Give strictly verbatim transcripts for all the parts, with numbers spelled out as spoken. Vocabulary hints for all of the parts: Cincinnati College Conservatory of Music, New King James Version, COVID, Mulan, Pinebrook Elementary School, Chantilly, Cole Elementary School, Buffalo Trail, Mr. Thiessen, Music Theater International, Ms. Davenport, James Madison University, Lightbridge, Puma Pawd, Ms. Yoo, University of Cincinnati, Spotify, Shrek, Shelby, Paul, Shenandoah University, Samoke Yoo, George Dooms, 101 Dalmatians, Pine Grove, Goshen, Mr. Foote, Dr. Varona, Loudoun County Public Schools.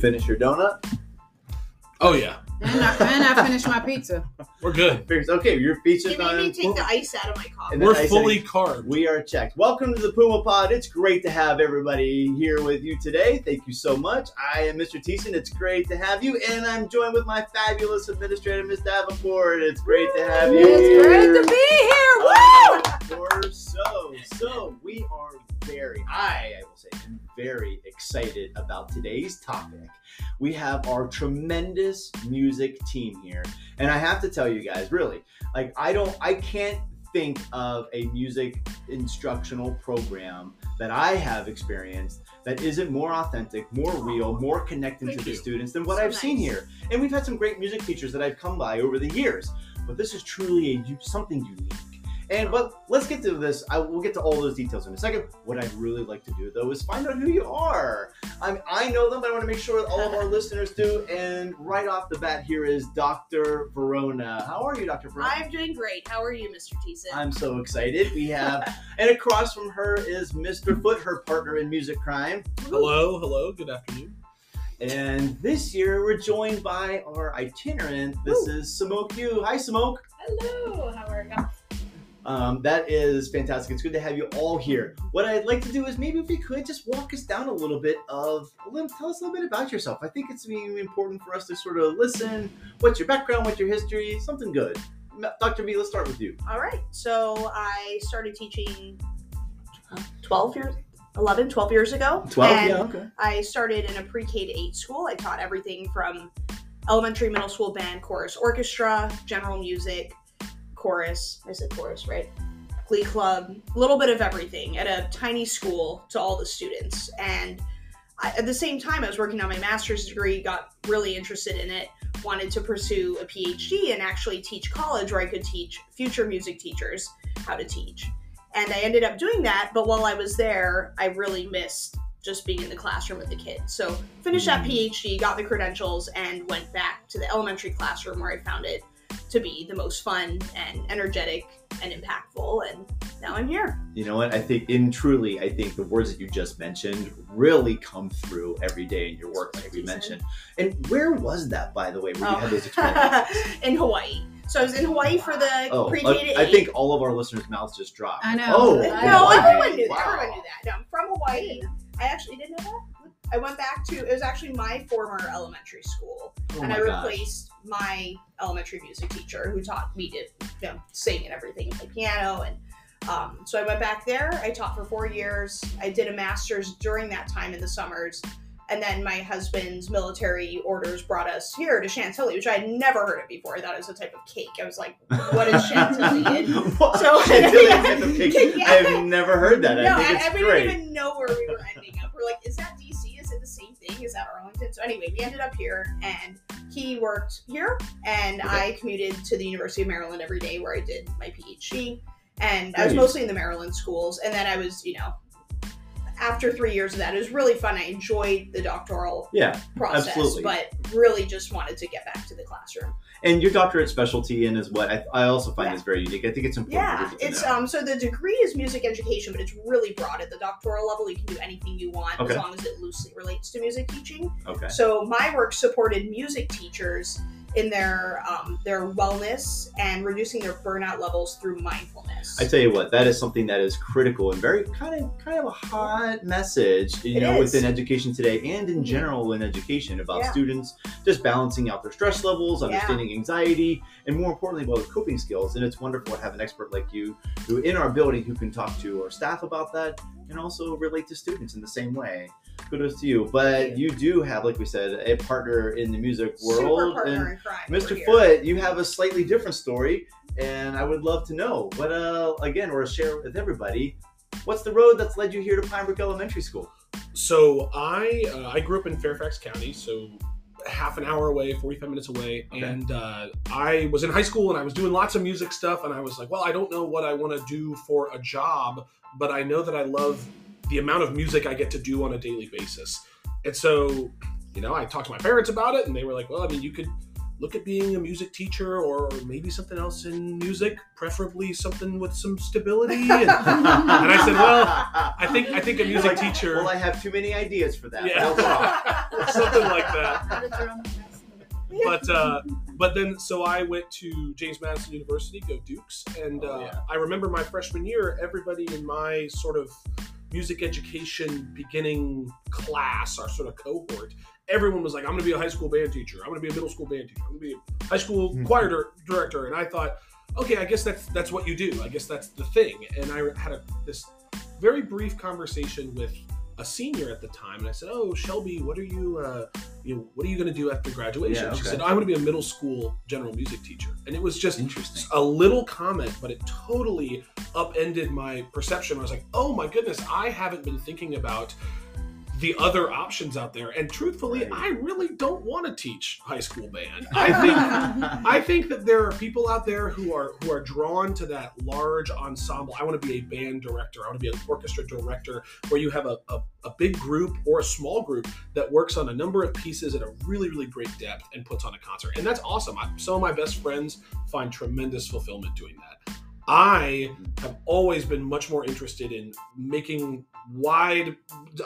Finish your donut? Oh, yeah. And I, and I finished my pizza. We're good. Okay, your pizza's you done. You made me take the ice out of my coffee. We're fully carbed. We are checked. Welcome to the Puma Pawd. It's great to have everybody here with you today. Thank you so much. I am Mister Thiessen. It's great to have you. And I'm joined with my fabulous administrator, Miz Davenport. It's great Woo! to have you It's here. great to be here. Woo! Of course. So, so we are very, I, I will say, very excited about today's topic. We have our tremendous music music team here, and I have to tell you guys, really, like I don't I can't think of a music instructional program that I have experienced that isn't more authentic, more real, more connected Thank to you. the students than what so I've nice. seen here. And we've had some great music teachers that I've come by over the years, but this is truly a something unique. And but let's get to this. I will get to all those details in a second. What I'd really like to do though is find out who you are. I mean, I know them, but I want to make sure that all of our listeners do. And right off the bat, here is Doctor Varona. How are you, Doctor Varona? I'm doing great. How are you, Mister Thiessen? I'm so excited. We have, and across from her is Mister Foote, her partner in music crime. Hello, hello. Good afternoon. And this year we're joined by our itinerant. This Ooh. is Samoke Yoo. Hi, Samoke. Hello. How are you? Um, that is fantastic. It's good to have you all here. What I'd like to do is maybe if you could just walk us down a little bit of, a little, tell us a little bit about yourself. I think it's really important for us to sort of listen. What's your background? What's your history? Something good. Doctor B, let's start with you. All right. So I started teaching twelve years, eleven, twelve years ago. twelve, and yeah, okay. I started in a pre-K to eight school. I taught everything from elementary, middle school, band, chorus, orchestra, general music, chorus, I said chorus, right? Glee club, a little bit of everything at a tiny school to all the students. And I, at the same time, I was working on my master's degree, got really interested in it, wanted to pursue a P H D and actually teach college where I could teach future music teachers how to teach. And I ended up doing that, but while I was there, I really missed just being in the classroom with the kids. So finished that P H D, got the credentials, and went back to the elementary classroom where I found it to be the most fun and energetic and impactful, and now I'm here. You know what? I think, in truly, I think the words that you just mentioned really come through every day in your work, like we mentioned. And where was that, by the way, where oh. you had those experiences? In Hawaii. So I was in Hawaii for the oh, pre-K to eight. I think all of our listeners' mouths just dropped. I know. Oh, I know. No, everyone knew that. Wow. Everyone knew that. No, I'm from Hawaii. I actually didn't know that. I went back to, it was actually my former elementary school, oh and I replaced gosh. my elementary music teacher who taught me to, you know, sing and everything, play piano, and um, so I went back there. I taught for four years. I did a master's during that time in the summers, and then my husband's military orders brought us here to Chantilly, which I had never heard of before. I thought it was a type of cake. I was like, what is Chantilly? what? So, Chantilly yeah. type of cake? Yeah. I've never heard that. No, I think it's I, I great. We didn't even know where we were ending up. We're like, is that D C? The same thing as at Arlington. So anyway, we ended up here, and he worked here, and okay. I commuted to the University of Maryland every day where I did my P H D, and nice. I was mostly in the Maryland schools. And then I was, you know, after three years of that, it was really fun. I enjoyed the doctoral yeah, process, absolutely. but really just wanted to get back to the classroom. And your doctorate specialty in is what I, I also find yeah. is very unique. I think it's important. Yeah, to it's know. um. So the degree is music education, but it's really broad at the doctoral level. You can do anything you want okay. as long as it loosely relates to music teaching. Okay. So my work supported music teachers in their um, their wellness and reducing their burnout levels through mindfulness. I tell you what, that is something that is critical and very kind of kind of a hot message, you it know, is. within education today and in general in education about yeah. students just balancing out their stress levels, understanding yeah. anxiety, and more importantly, about coping skills. And it's wonderful to have an expert like you who in our building who can talk to our staff about that and also relate to students in the same way. Kudos to you. But you. you do have, like we said, a partner in the music world. Super partner in crime. Mister Foote, you have a slightly different story, and I would love to know. But uh, again, or share with everybody, what's the road that's led you here to Pinebrook Elementary School? So I uh, I grew up in Fairfax County, so half an hour away, forty-five minutes away. Okay. And uh, I was in high school, and I was doing lots of music stuff, and I was like, well, I don't know what I want to do for a job, but I know that I love the amount of music I get to do on a daily basis. And so, you know, I talked to my parents about it, and they were like, well, I mean, you could look at being a music teacher or maybe something else in music, preferably something with some stability. And, and I said, well, I think I think a music like, teacher. Well, I have too many ideas for that. Yeah. No problem. Something like that. But uh, but then, so I went to James Madison University, go Dukes. And uh, oh, yeah. I remember my freshman year, everybody in my sort of music education beginning class, our sort of cohort, everyone was like, I'm going to be a high school band teacher. I'm going to be a middle school band teacher. I'm going to be a high school mm-hmm. choir dir- director. And I thought, okay, I guess that's that's what you do. I guess that's the thing. And I had a, this very brief conversation with a senior at the time, and I said, "Oh, Shelby, what are you, uh, you know, what are you going to do after graduation?" Yeah, okay. She said, "I'm going to be a middle school general music teacher," and it was just interesting, a little comment, but it totally upended my perception. I was like, "Oh my goodness, I haven't been thinking about the other options out there." And truthfully, right. I really don't want to teach high school band. I think I think that there are people out there who are who are drawn to that large ensemble. I want to be a band director. I want to be an orchestra director, where you have a, a, a big group or a small group that works on a number of pieces at a really, really great depth and puts on a concert. And that's awesome. I, some of my best friends find tremendous fulfillment doing that. I have always been much more interested in making wide,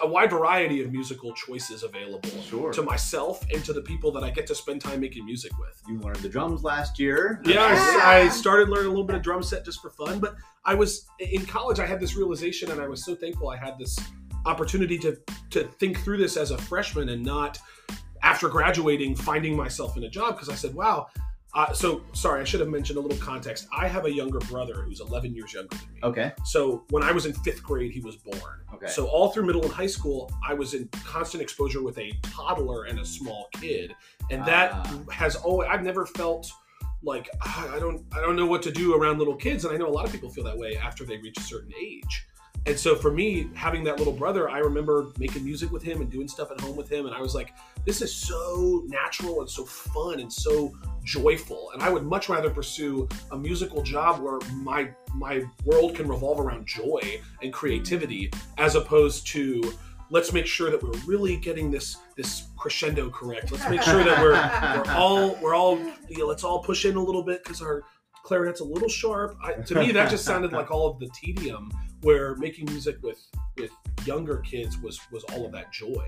a wide variety of musical choices available sure. to myself and to the people that I get to spend time making music with. You learned the drums last year. Yeah, yeah. I, I started learning a little bit of drum set just for fun, but I was, in college, I had this realization, and I was so thankful I had this opportunity to, to think through this as a freshman and not, after graduating, finding myself in a job, because I said, wow, Uh, so, sorry, I should have mentioned a little context. I have a younger brother who's eleven years younger than me. Okay. So, when I was in fifth grade, he was born. Okay. So, all through middle and high school, I was in constant exposure with a toddler and a small kid. And that uh. has always, I've never felt like, I don't, I don't know what to do around little kids. And I know a lot of people feel that way after they reach a certain age. And so for me, having that little brother, I remember making music with him and doing stuff at home with him. And I was like, this is so natural and so fun and so joyful. And I would much rather pursue a musical job where my my world can revolve around joy and creativity, as opposed to, let's make sure that we're really getting this this crescendo correct. Let's make sure that we're, we're all, we're all you know, let's all push in a little bit because our clarinet's a little sharp. I, to me, that just sounded like all of the tedium, where making music with, with younger kids was, was all of that joy.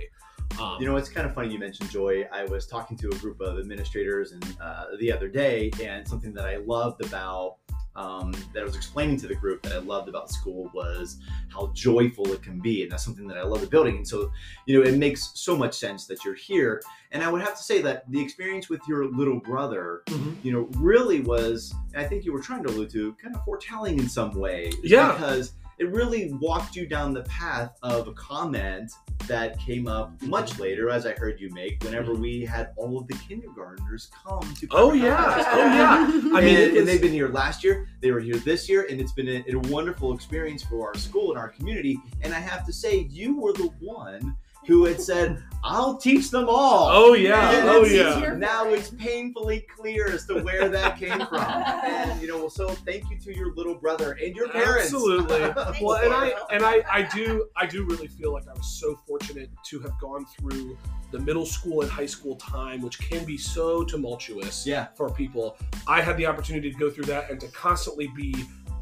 Um, you know, it's kind of funny you mentioned joy. I was talking to a group of administrators and uh, the other day, and something that I loved about, um, that I was explaining to the group that I loved about school was how joyful it can be. And that's something that I love the building. And so, you know, it makes so much sense that you're here. And I would have to say that the experience with your little brother, mm-hmm. you know, really was, I think you were trying to allude to, kind of foretelling in some way. Yeah. Because it really walked you down the path of a comment that came up much later, as I heard you make, whenever we had all of the kindergartners come to. Oh yeah, oh yeah. I mean, and, was... and they've been here last year, they were here this year, and it's been a, a wonderful experience for our school and our community. And I have to say, you were the one who had said, I'll teach them all. Oh yeah, oh yeah. Now it's painfully clear as to where that came from. And you know, well, so thank you to your little brother and your parents. Absolutely. Well, and I and I, I do I do really feel like I was so fortunate to have gone through the middle school and high school time, which can be so tumultuous yeah. for people. I had the opportunity to go through that and to constantly be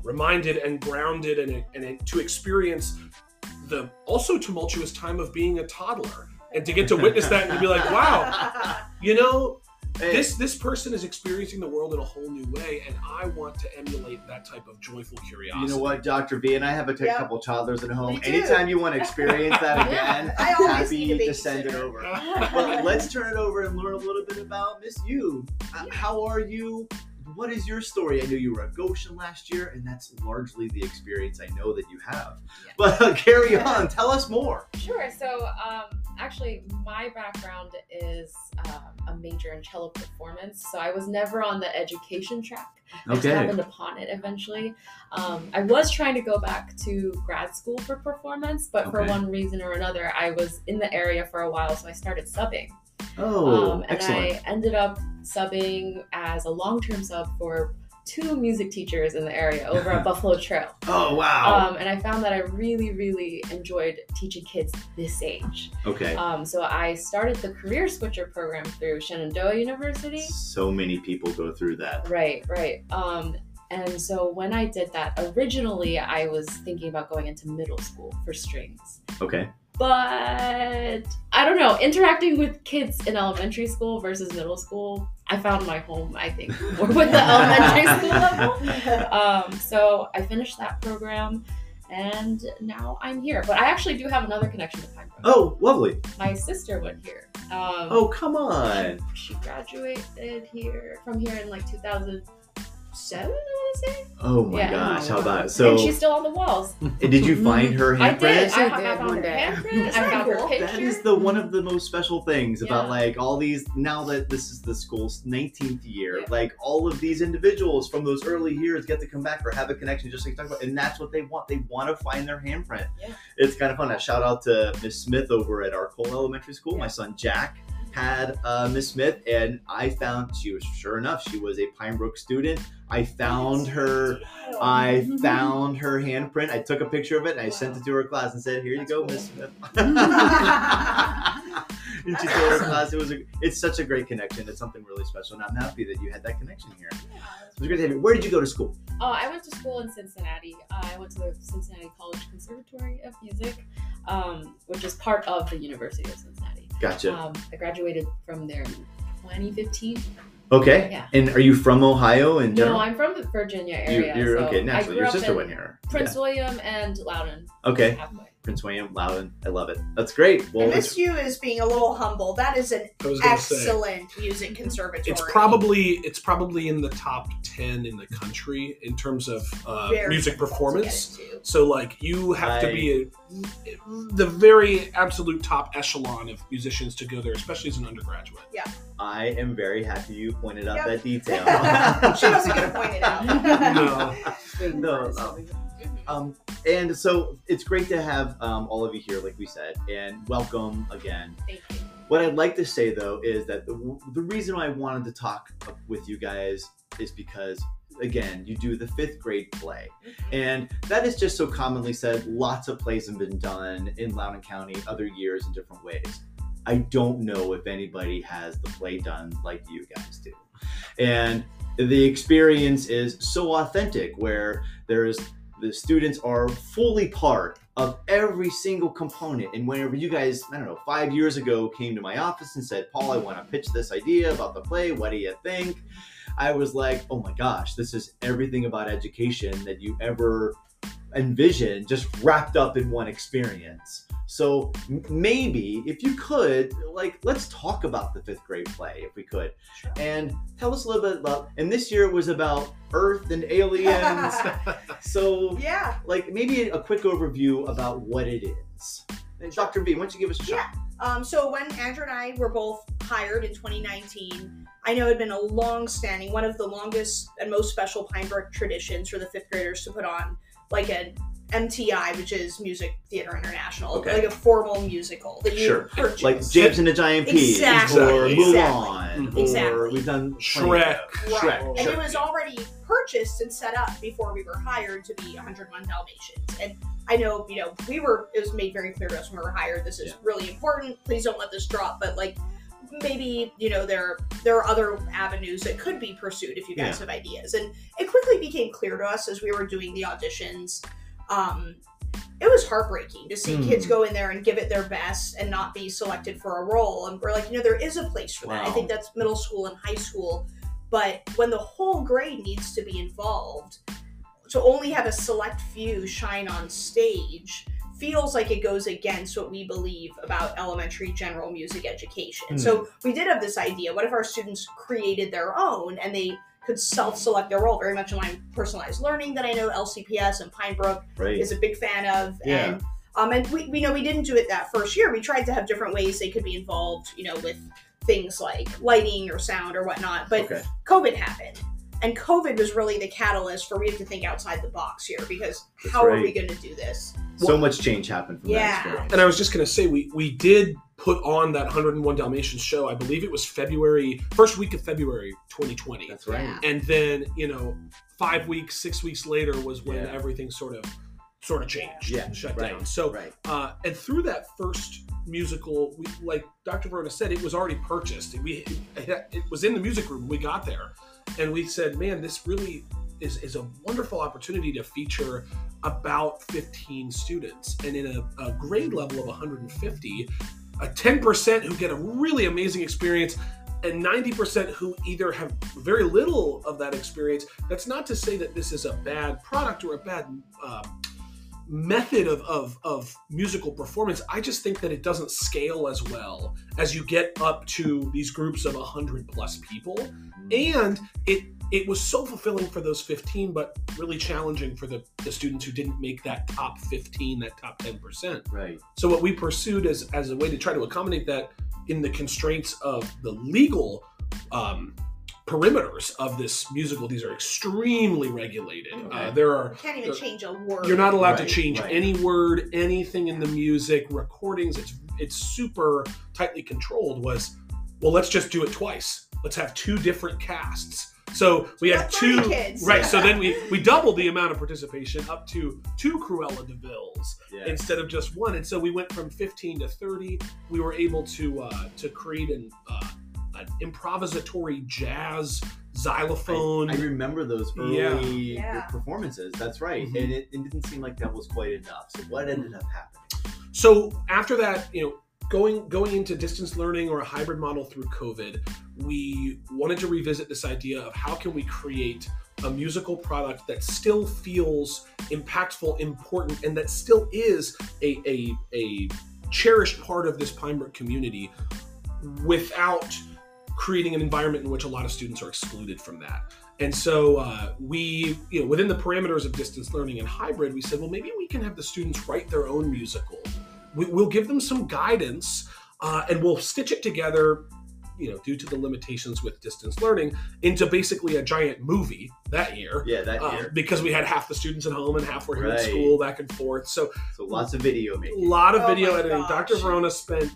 reminded and grounded and, and to experience the also tumultuous time of being a toddler, and to get to witness that and to be like, wow, you know, hey. this this person is experiencing the world in a whole new way, and I want to emulate that type of joyful curiosity. You know what, Doctor V, and I have a t- yep. couple toddlers at home. Anytime you want to experience that again, I always happy to send it over. But let's turn it over and learn a little bit about Miss Yoo. Uh, how are you? What is your story? I knew you were at Goshen last year, and that's largely the experience I know that you have. Yeah. But uh, carry yeah. on. Tell us more. Sure. So um, actually, my background is um, a major in cello performance. So I was never on the education track. I okay. just happened upon it eventually. Um, I was trying to go back to grad school for performance, but okay. for one reason or another, I was in the area for a while, so I started subbing. Oh, um, and excellent. I ended up subbing as a long-term sub for two music teachers in the area over at Buffalo Trail. Oh, wow. Um, and I found that I really, really enjoyed teaching kids this age. Okay. Um, so I started the Career Switcher program through Shenandoah University. So many people go through that. Right, right. Um, and so when I did that, originally I was thinking about going into middle school for strings. Okay. But I don't know, interacting with kids in elementary school versus middle school, I found my home, I think, more with the elementary school level. Um, so I finished that program, and now I'm here. But I actually do have another connection to Pine Grove. Oh, lovely. My sister went here. Um, oh, come on. She graduated here from here in like two thousand seven, I want to say. Oh my yeah. gosh, how about it? So, and she's still on the walls. Did you find her handprint? I did. I, I found her handprint. I found her picture. That is the one of the most special things yeah. about like all these, now that this is the school's nineteenth year, yeah. like all of these individuals from those early years get to come back or have a connection, just like you talk about, and that's what they want. They want to find their handprint. Yeah. It's kind of fun. A shout out to Miss Smith over at our Cole Elementary School. Yeah. My son Jack had uh, Miss Smith, and I found she was, sure enough, she was a Pinebrook student. I found her, I found her handprint. I took a picture of it, and I wow. sent it to her class and said, "Here That's you go, cool. Miss Smith." And she told her class, it was a, it's such a great connection. It's something really special, and I'm happy that you had that connection here. Yeah. It was great to have you. Where did you go to school? Oh, I went to school in Cincinnati. Uh, I went to the Cincinnati College Conservatory of Music, um, which is part of the University of Cincinnati. Gotcha. Um, I graduated from there in twenty fifteen. Okay. Yeah. And are you from Ohio in general? No, I'm from the Virginia area. You're, you're so okay. Naturally, your sister went here. Prince yeah. William and Loudoun. Okay. Halfway. Prince William, Loudoun. I love it. That's great. Well, Miss Yoo is being a little humble. That is an excellent say, music conservatory. It's probably it's probably in the top ten in the country in terms of uh, music performance. So like you have I, to be a, the very absolute top echelon of musicians to go there, especially as an undergraduate. Yeah. I am very happy you pointed out yep. that detail. She wasn't going to point it out. No. No. no. Um, and so it's great to have um, all of you here, like we said, and welcome again. Thank you. What I'd like to say, though, is that the, the reason I wanted to talk with you guys is because, again, you do the fifth grade play. Mm-hmm. And that is just so commonly said. Lots of plays have been done in Loudoun County other years in different ways. I don't know if anybody has the play done like you guys do. And the experience is so authentic, where there is... the students are fully part of every single component. And whenever you guys, I don't know, five years ago came to my office and said, "Paul, I want to pitch this idea about the play. What do you think?" I was like, oh my gosh, this is everything about education that you ever envisioned just wrapped up in one experience. So maybe if you could, like, let's talk about the fifth grade play if we could. Sure. And tell us a little bit about, and this year was about Earth and aliens. So yeah, like maybe a quick overview about what it is. And Doctor V, why don't you give us a shot? Yeah. Um, so when Andrew and I were both hired in twenty nineteen, I know it had been a long-standing, one of the longest and most special Pinebrook traditions for the fifth graders to put on like a M T I, which is Music Theater International, okay. like a formal musical that you sure. purchase. Like James and the Giant Peach, exactly. or Mulan, exactly. or exactly. we've done Shrek. Shrek. Right. Shrek. And it was already purchased and set up before we were hired to be one oh one Dalmatians. And I know, you know, we were, it was made very clear to us when we were hired, this is yeah. really important, please don't let this drop, but like, maybe, you know, there there are other avenues that could be pursued if you guys yeah. have ideas. And it quickly became clear to us as we were doing the auditions. Um, it was heartbreaking to see mm. kids go in there and give it their best and not be selected for a role. And we're like, you know, there is a place for wow. that. I think that's middle school and high school. But when the whole grade needs to be involved, to only have a select few shine on stage feels like it goes against what we believe about elementary general music education. Mm. So we did have this idea, what if our students created their own and they could self-select their role, very much in line with personalized learning that I know L C P S and Pinebrook right. is a big fan of. Yeah. And um, and we, we know we didn't do it that first year. We tried to have different ways they could be involved, you know, with things like lighting or sound or whatnot. But okay. COVID happened. And COVID was really the catalyst for we have to think outside the box here, because that's how right. are we going to do this? So well, much change happened from yeah. that experience. And I was just going to say, we, we did put on that one oh one Dalmatians show. I believe it was February, first week of February, twenty twenty. That's right. Yeah. And then, you know, five weeks, six weeks later was when yeah. everything sort of sort of changed, yeah, shut right, down. So, right. uh, and through that first musical, we, like Doctor Varona said, it was already purchased. We, it was in the music room. We got there and we said, man, this really is, is a wonderful opportunity to feature about fifteen students. And in a, a grade level of one hundred fifty, a ten percent who get a really amazing experience, and ninety percent who either have very little of that experience. That's not to say that this is a bad product or a bad uh, method of, of, of musical performance. I just think that it doesn't scale as well as you get up to these groups of one hundred plus people. And it it was so fulfilling for those fifteen, but really challenging for the, the students who didn't make that top fifteen, that top ten percent. Right. So what we pursued as, as a way to try to accommodate that in the constraints of the legal um, perimeters of this musical, these are extremely regulated. Okay. Uh, there are you can't even uh, change a word. You're not allowed right, to change right. any word, anything in the music, recordings. It's it's super tightly controlled. Was well, let's just do it twice. Let's have two different casts. So we have That's two kids. Right. So then we we doubled the amount of participation up to two Cruella de Villes yeah. instead of just one. And so we went from fifteen to thirty. We were able to uh, to create an. Uh, An improvisatory jazz xylophone. I, I remember those early yeah. performances. That's right, mm-hmm. and it, it didn't seem like that was quite enough. So what ended up happening? So after that, you know, going going into distance learning or a hybrid model through COVID, we wanted to revisit this idea of how can we create a musical product that still feels impactful, important, and that still is a a, a cherished part of this Pinebrook community, without creating an environment in which a lot of students are excluded from that. And so uh, we, you know, within the parameters of distance learning and hybrid, we said, well, maybe we can have the students write their own musical. We, we'll give them some guidance uh, and we'll stitch it together, you know, due to the limitations with distance learning, into basically a giant movie that year. Yeah, that year. Uh, because we had half the students at home and half were here right. at school, back and forth. So, so lots of video making. A lot of oh video editing. Gosh. Doctor Varona spent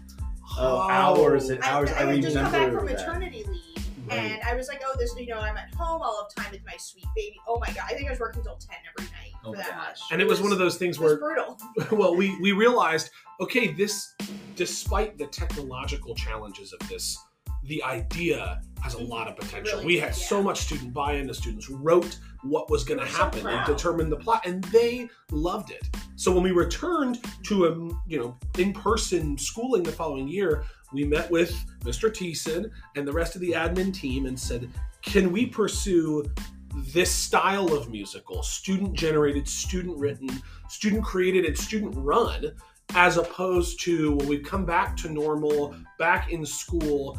Oh, hours and hours. I, I, I remember just come back from maternity leave, right. and I was like, "Oh, this, you know, I'm at home. I'll have time with my sweet baby." Oh my god, I think I was working till ten every night oh for that gosh. Much. And it, it was, was one of those things it where was brutal. Well, we we realized, okay, this, despite the technological challenges of this, the idea has a lot of potential. Really, we had yeah. so much student buy-in. The students wrote what was going to happen so and determined the plot, and they loved it. So when we returned to a you know in-person schooling the following year, we met with Mister Thiessen and the rest of the admin team and said, "Can we pursue this style of musical, student-generated, student-written, student-created, and student-run, as opposed to when we come back to normal, back in school?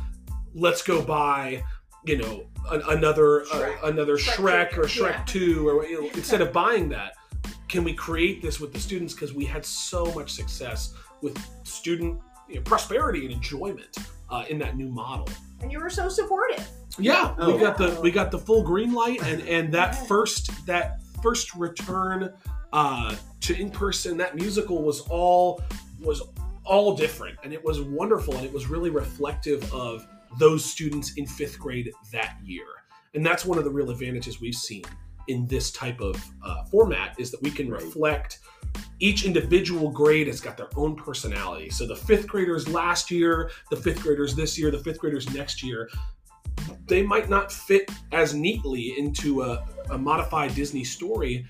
Let's go buy, you know, an, another Shrek. Uh, another Shrek, Shrek or Shrek yeah. two, or you know, instead of buying that, can we create this with the students?" Because we had so much success with student you know, prosperity and enjoyment uh, in that new model. And you were so supportive. Yeah, oh, we got wow. the we got the full green light, and and that yeah. first that first return uh, to in person, that musical was all was all different, and it was wonderful, and it was really reflective of those students in fifth grade that year. And that's one of the real advantages we've seen in this type of uh, format, is that we can right. reflect each individual grade has got their own personality. So the fifth graders last year, the fifth graders this year, the fifth graders next year, they might not fit as neatly into a, a modified Disney story.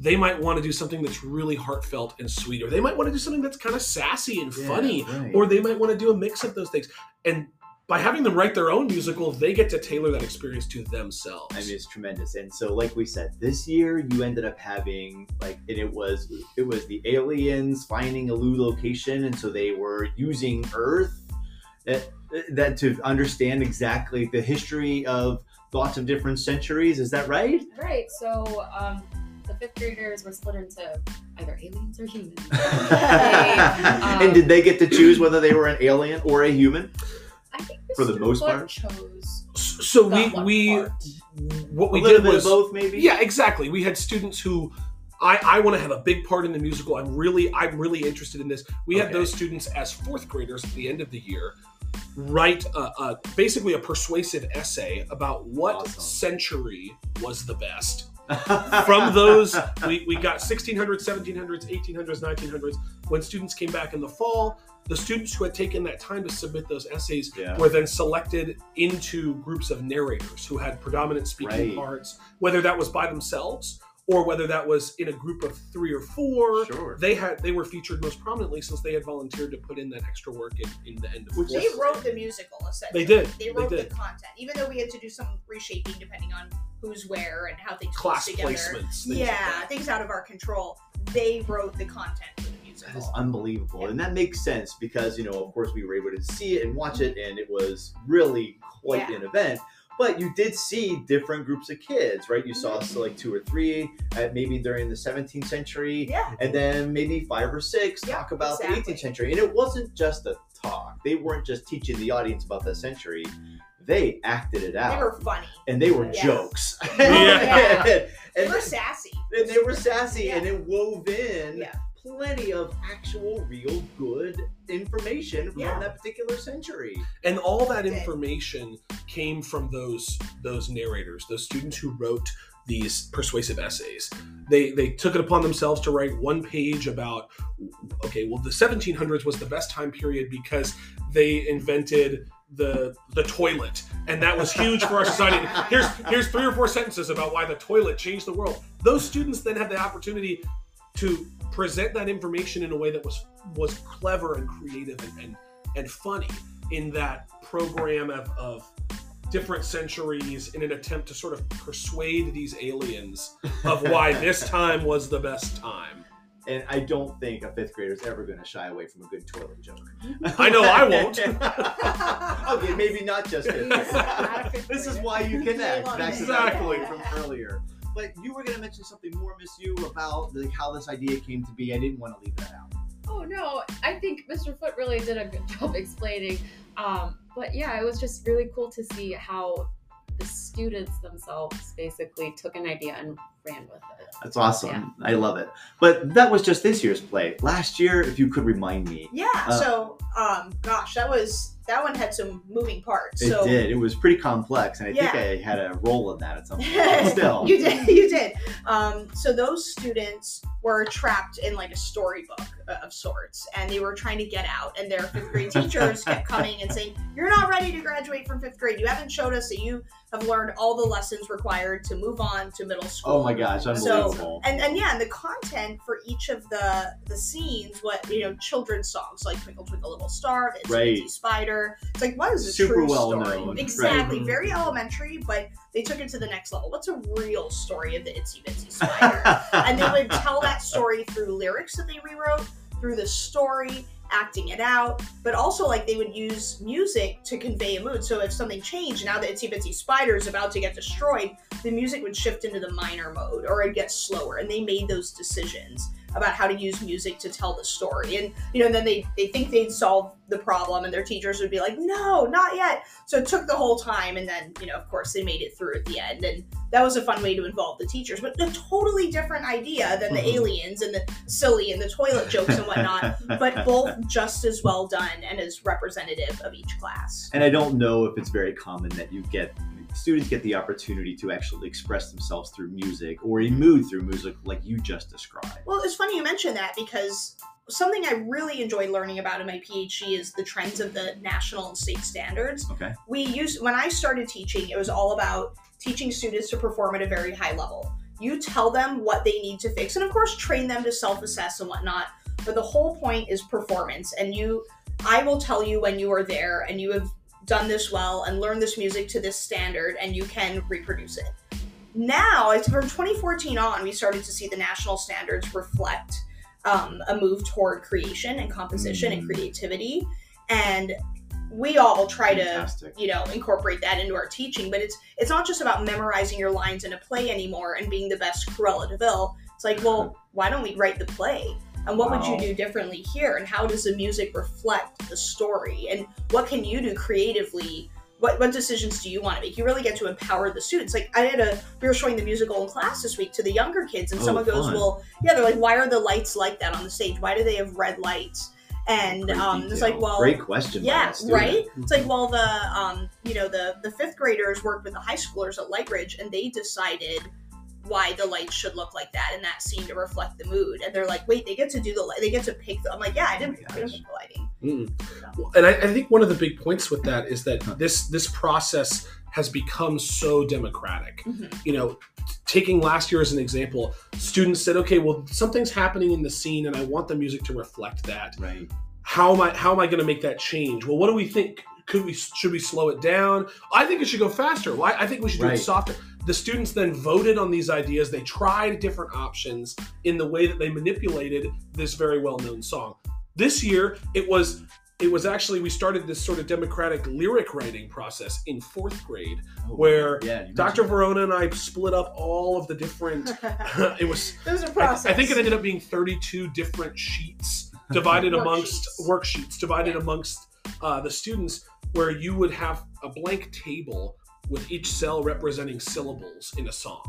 They might want to do something that's really heartfelt and sweet, or they might want to do something that's kind of sassy and yeah, funny, right. or they might want to do a mix of those things. And by having them write their own musical, they get to tailor that experience to themselves. I mean, it's tremendous. And so, like we said, this year you ended up having, like, and it was it was the aliens finding a new location, and so they were using Earth that, that to understand exactly the history of lots of different centuries. Is that right? Right. So um, the fifth graders were split into either aliens or humans. um, and did they get to choose whether they were an alien or a human? I think for the most part, chose so we we part. What we did was both, maybe. Yeah, exactly. We had students who I, I want to have a big part in the musical. I'm really, I'm really interested in this. We okay. had those students as fourth graders at the end of the year write a, a, basically a persuasive essay about what awesome. century was the best. From those, we, we got sixteen hundreds, seventeen hundreds, eighteen hundreds, nineteen hundreds. When students came back in the fall, the students who had taken that time to submit those essays yeah. were then selected into groups of narrators who had predominant speaking right. parts, whether that was by themselves or whether that was in a group of three or four. Sure. They had they were featured most prominently since they had volunteered to put in that extra work in, in the end of the They wrote the musical, essentially. They did. They wrote they did. the content, even though we had to do some reshaping depending on who's where and how things class together. placements. Things yeah, like things out of our control. They wrote the content for the musical. That is unbelievable, yeah. and that makes sense because, you know, of course we were able to see it and watch it, and it was really quite yeah. an event. But you did see different groups of kids, right? You saw so like two or three, uh, maybe during the seventeenth century, yeah. and then maybe five or six yeah, talk about exactly. the eighteenth century. And it wasn't just a talk. They weren't just teaching the audience about that century. They acted it out. They were funny. And they were yes. jokes. Yeah. and, they were sassy. And they were sassy, yeah. and it wove in yeah. plenty of actual, real, good information from yeah. that particular century. And all that information came from those those narrators, those students who wrote these persuasive essays. They they took it upon themselves to write one page about, okay, well, the seventeen hundreds was the best time period because they invented the the toilet, and that was huge for our society. Here's here's three or four sentences about why the toilet changed the world. Those students then had the opportunity to present that information in a way that was was clever and creative and and, and funny in that program of, of different centuries in an attempt to sort of persuade these aliens of why this time was the best time. And I don't think a fifth grader is ever going to shy away from a good toilet joke. I know I won't. Okay, maybe not just fifth graders. This is why you connect. Back exactly. From earlier. But you were going to mention something more, Miz Yoo, about like how this idea came to be. I didn't want to leave that out. Oh, no. I think Mister Foote really did a good job explaining. Um, but yeah, it was just really cool to see how the students themselves basically took an idea and ran with it. That's awesome. Yeah. I love it. But that was just this year's play. Last year, if you could remind me. Yeah. Uh, so, um, gosh, that was that one had some moving parts. It so. did. It was pretty complex, and I yeah. think I had a role in that at some point. Still, you did. You did. Um, so those students were trapped in like a storybook of sorts, and they were trying to get out. And their fifth grade teachers kept coming and saying, "You're not ready to graduate from fifth grade. You haven't showed us that you have learned all the lessons required to move on to middle school." Oh my gosh, unbelievable. So, and and yeah, and the content for each of the the scenes, what you know, children's songs like "Twinkle Twinkle Little Star," "It's right. a Spider." It's like, what is a Super true well story? Known. Exactly, right. Very elementary, but they took it to the next level. What's a real story of the Itsy Bitsy Spider? And they would tell that story through lyrics that they rewrote, through the story, acting it out, but also like they would use music to convey a mood. So if something changed, now the Itsy Bitsy Spider is about to get destroyed, the music would shift into the minor mode or it'd get slower. And they made those decisions about how to use music to tell the story. And, you know, then they, they think they'd solve the problem and their teachers would be like, no, not yet. So it took the whole time. And then, you know, of course they made it through at the end. And that was a fun way to involve the teachers, but a totally different idea than the aliens and the silly and the toilet jokes and whatnot, but both just as well done and as representative of each class. And I don't know if it's very common that you get students get the opportunity to actually express themselves through music or a mood through music like you just described. Well, it's funny you mention that because something I really enjoy learning about in my PhD is the trends of the national and state standards. Okay. We used, when I started teaching, it was all about teaching students to perform at a very high level. You tell them what they need to fix and of course train them to self-assess and whatnot, but the whole point is performance. And you, I will tell you when you are there and you have done this well and learn this music to this standard and you can reproduce it. Now, it's from twenty fourteen on, we started to see the national standards reflect um, a move toward creation and composition mm. and creativity. And we all try Fantastic. to, you know, incorporate that into our teaching, but it's it's not just about memorizing your lines in a play anymore and being the best Cruella de Vil. It's like, well, why don't we write the play? And what wow. would you do differently here? And how does the music reflect the story? And what can you do creatively What, what decisions do you want to make? You really get to empower the students. Like I had a, we were showing the musical in class this week to the younger kids, and oh, someone goes, fun. well, yeah, they're like, why are the lights like that on the stage? Why do they have red lights? And um, it's like, well, great question. Yeah, right. It's like, well, the um, you know, the the fifth graders worked with the high schoolers at Lightbridge, and they decided why the lights should look like that, and that seemed to reflect the mood. And they're like, wait, they get to do the light, they get to pick the, I'm like, yeah, I didn't, I didn't pick the lighting. Mm-hmm. Well, and I, I think one of the big points with that is that this this process has become so democratic. Mm-hmm. You know, t- taking last year as an example, students said, okay, well, something's happening in the scene and I want the music to reflect that. Right. How am I, how am I gonna make that change? Well, what do we think? Could we, should we slow it down? I think it should go faster. Well, I, I think we should right. do it softer. The students then voted on these ideas. They tried different options in the way that they manipulated this very well-known song. This year, it was it was actually, we started this sort of democratic lyric writing process in fourth grade, oh, where yeah, Doctor Varona and I split up all of the different, it was, it was a process. I, I think it ended up being thirty-two different sheets divided work amongst, sheets. worksheets divided yeah. amongst uh, the students, where you would have a blank table with each cell representing syllables in a song.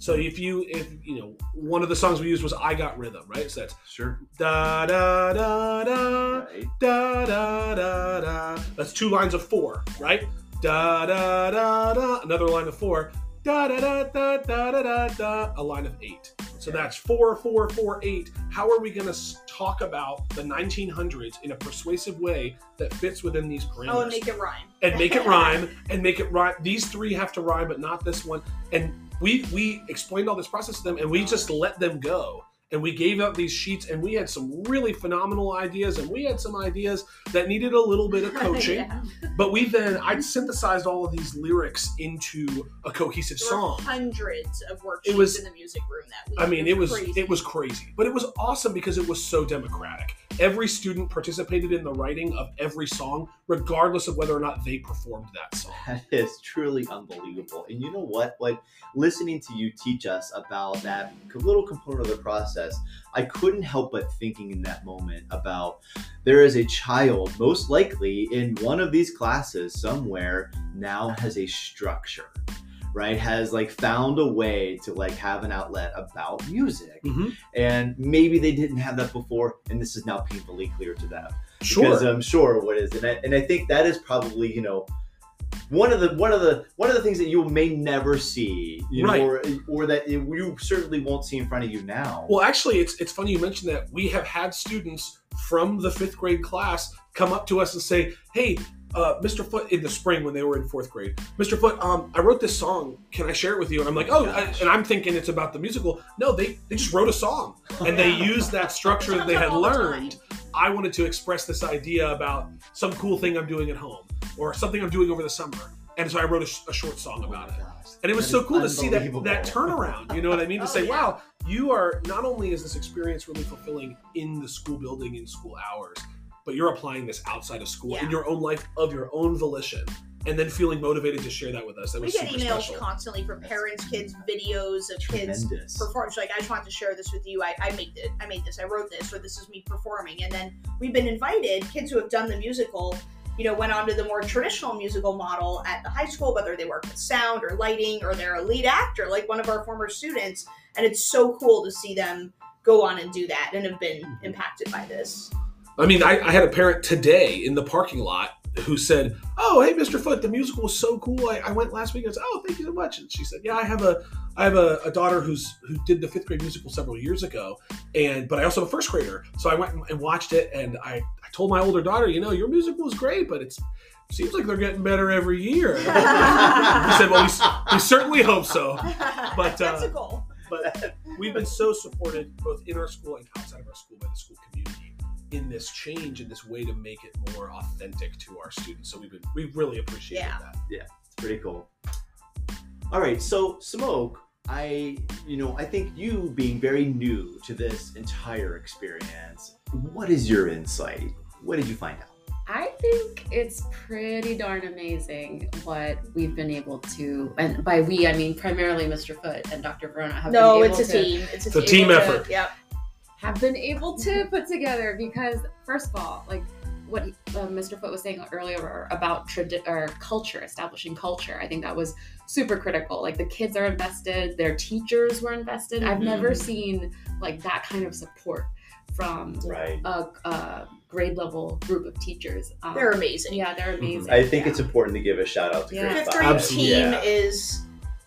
So if you, if you know, one of the songs we used was I Got Rhythm, right? So that's sure. da da da da right. da da da da. That's two lines of four, right? Da da da da. Another line of four. Da da da da da da da da. A line of eight. So that's four, four, four, eight. How are we going to talk about the nineteen hundreds in a persuasive way that fits within these parameters? Oh, and make it rhyme. And make it rhyme. And make it rhyme. These three have to rhyme, but not this one. And we we explained all this process to them, and we just let them go. And we gave out these sheets, and we had some really phenomenal ideas, and we had some ideas that needed a little bit of coaching. yeah. But we then, I synthesized all of these lyrics into a cohesive there song. Were hundreds of worksheets in the music room that week. I mean, it was, it was crazy. It was crazy. But it was awesome because it was so democratic. Every student participated in the writing of every song, regardless of whether or not they performed that song. That is truly unbelievable. And you know what? Like, listening to you teach us about that little component of the process, I couldn't help but thinking in that moment about there is a child, most likely in one of these classes somewhere, now has a structure, right? Has like found a way to like have an outlet about music. Mm-hmm. And maybe they didn't have that before, and this is now painfully clear to them. Sure. Because I'm sure what is it. And I, and I think that is probably, you know, One of the one of the one of the things that you may never see, you know, right. or or that you certainly won't see in front of you now. Well, actually, it's it's funny you mentioned that. We have had students from the fifth grade class come up to us and say, "Hey, uh, Mister Foote," in the spring when they were in fourth grade, "Mister Foote, um, I wrote this song. Can I share it with you?" And I'm like, "Oh," I, and I'm thinking it's about the musical. No, they they just wrote a song, and they used that structure that they had learned. I wanted to express this idea about some cool thing I'm doing at home, or something I'm doing over the summer. And so I wrote a, sh- a short song about oh it. Gosh, and it was so cool to see that, that turnaround, you know what I mean? oh, to say, yeah. wow, you are, not only is this experience really fulfilling in the school building, in school hours, but you're applying this outside of school, yeah. in your own life, of your own volition, and then feeling motivated to share that with us. That was super special. We get emails special. constantly from parents, kids, videos of Tremendous. kids performing. Like, I just want to share this with you. I, I made it. I made this. I wrote this, or this is me performing. And then we've been invited, kids who have done the musical, you know, went on to the more traditional musical model at the high school, whether they work with sound or lighting, or they're a lead actor, like one of our former students. And it's so cool to see them go on and do that and have been impacted by this. I mean, I, I had a parent today in the parking lot who said, "Oh, hey, Mister Foote, the musical was so cool. I, I went last week." I said, "Oh, thank you so much." And she said, "Yeah, I have a I have a, a daughter who's who did the fifth grade musical several years ago, and but I also have a first grader. So I went and, and watched it, and I, I told my older daughter, you know, your musical was great, but it's seems like they're getting better every year." He said, "Well, we, we certainly hope so." But uh, that's a goal. But we've been so supported both in our school and outside of our school by the school community in this change, in this way to make it more authentic to our students. So we've been, we've really appreciated yeah. that. Yeah, it's pretty cool. All right, so Smoke, I, you know, I think you being very new to this entire experience, what is your insight? What did you find out? I think it's pretty darn amazing what we've been able to, and by we, I mean primarily Mister Foote and Doctor Varona have no, been able to. No, it's a team. It's a, it's a team effort. To, yep. have been able to put together, because first of all, like what uh, Mister Foote was saying earlier about tradi- or culture, establishing culture. I think that was super critical. Like, the kids are invested, their teachers were invested. Mm-hmm. I've never seen like that kind of support from right. a, a grade level group of teachers. Um, they're amazing. Yeah, they're amazing. Mm-hmm. I think yeah. it's important to give a shout out to yeah. grade five. Fifth grade team yeah. is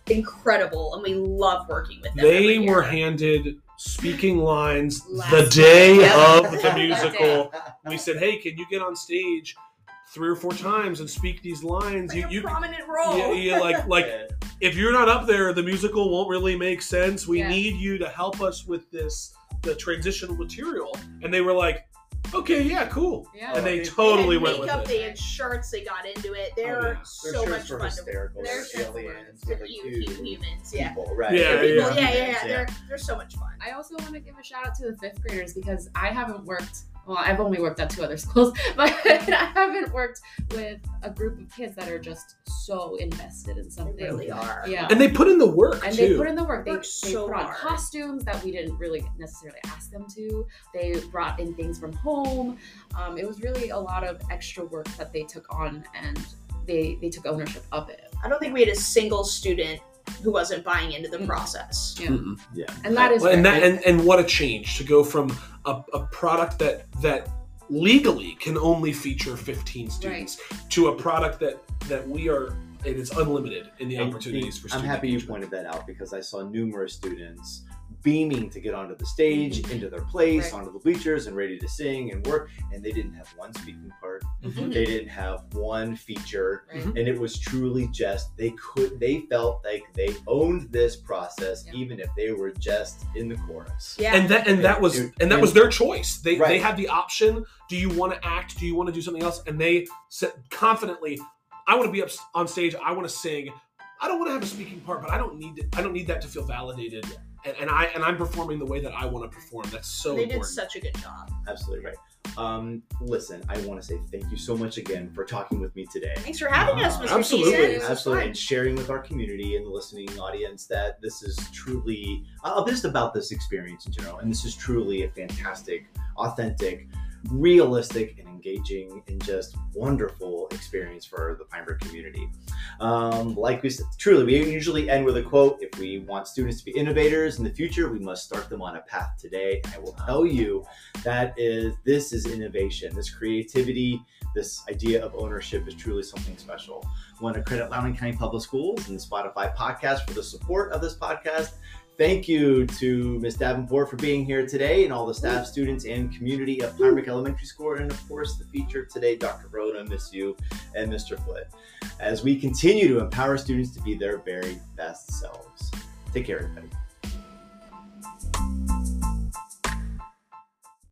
incredible, and we love working with them. They were handed speaking lines Last the day time. of the musical. We said, hey, can you get on stage three or four times and speak these lines? Like you, a prominent you, role. Yeah, yeah, like, like yeah. if you're not up there, the musical won't really make sense. We yeah. need you to help us with this, the transitional material. And they were like, okay, yeah, cool. Yeah. And they I mean, totally they went with up, it. They had makeup, they had shirts, they got into it. They're oh, yeah. so much fun. Hysterical. They're aliens, they're humans, yeah. People, right? Yeah, they're yeah. People, yeah, yeah, yeah. They're they're so much fun. I also want to give a shout out to the fifth graders, because I haven't worked. Well, I've only worked at two other schools, but I haven't worked with a group of kids that are just so invested in something. They really are. Yeah. And they put in the work, And too. they put in the work. They, they, so they put on hard. costumes that we didn't really necessarily ask them to. They brought in things from home. Um, it was really a lot of extra work that they took on, and they, they took ownership of it. I don't think we had a single student who wasn't buying into the mm-hmm. process. Yeah. Mm-hmm. yeah. And that is well, and, that, and and what a change to go from a, a product that that legally can only feature fifteen students right. to a product that that we are it is unlimited in the and opportunities for students. I'm happy you pointed that out, because I saw numerous students beaming to get onto the stage, mm-hmm. into their place, right. onto the bleachers, and ready to sing and work. And they didn't have one speaking part. Mm-hmm. They didn't have one feature. Right. And it was truly just, they could, they felt like they owned this process, yeah. even if they were just in the chorus. Yeah. And that, and it, that was, it, and that it, was their choice. They, right. they had the option. Do you want to act? Do you want to do something else? And they said confidently, I want to be up on stage. I want to sing. I don't want to have a speaking part, but I don't need it. I don't need that to feel validated. Yeah. And, and I and I'm performing the way that I want to perform. That's so important. They did such a good job. Absolutely right. Um, listen, I want to say thank you so much again for talking with me today. Thanks for having uh, us, Mister Thiessen. Absolutely, absolutely, and sharing with our community and the listening audience that this is truly uh, just about this experience in general, and this is truly a fantastic, authentic, realistic, and engaging and just wonderful experience for the Pinebrook community. Um, like we said, truly, we usually end with a quote. If we want students to be innovators in the future, we must start them on a path today. I will tell you that is, this is innovation. This creativity, this idea of ownership is truly something special. I want to credit Loudoun County Public Schools and the Spotify podcast for the support of this podcast. Thank you to Miz Davenport for being here today, and all the staff, students, and community of Pinebrook Elementary School, and of course the feature today, Doctor Varona, Miz Yoo, and Mister Foote, as we continue to empower students to be their very best selves. Take care, everybody.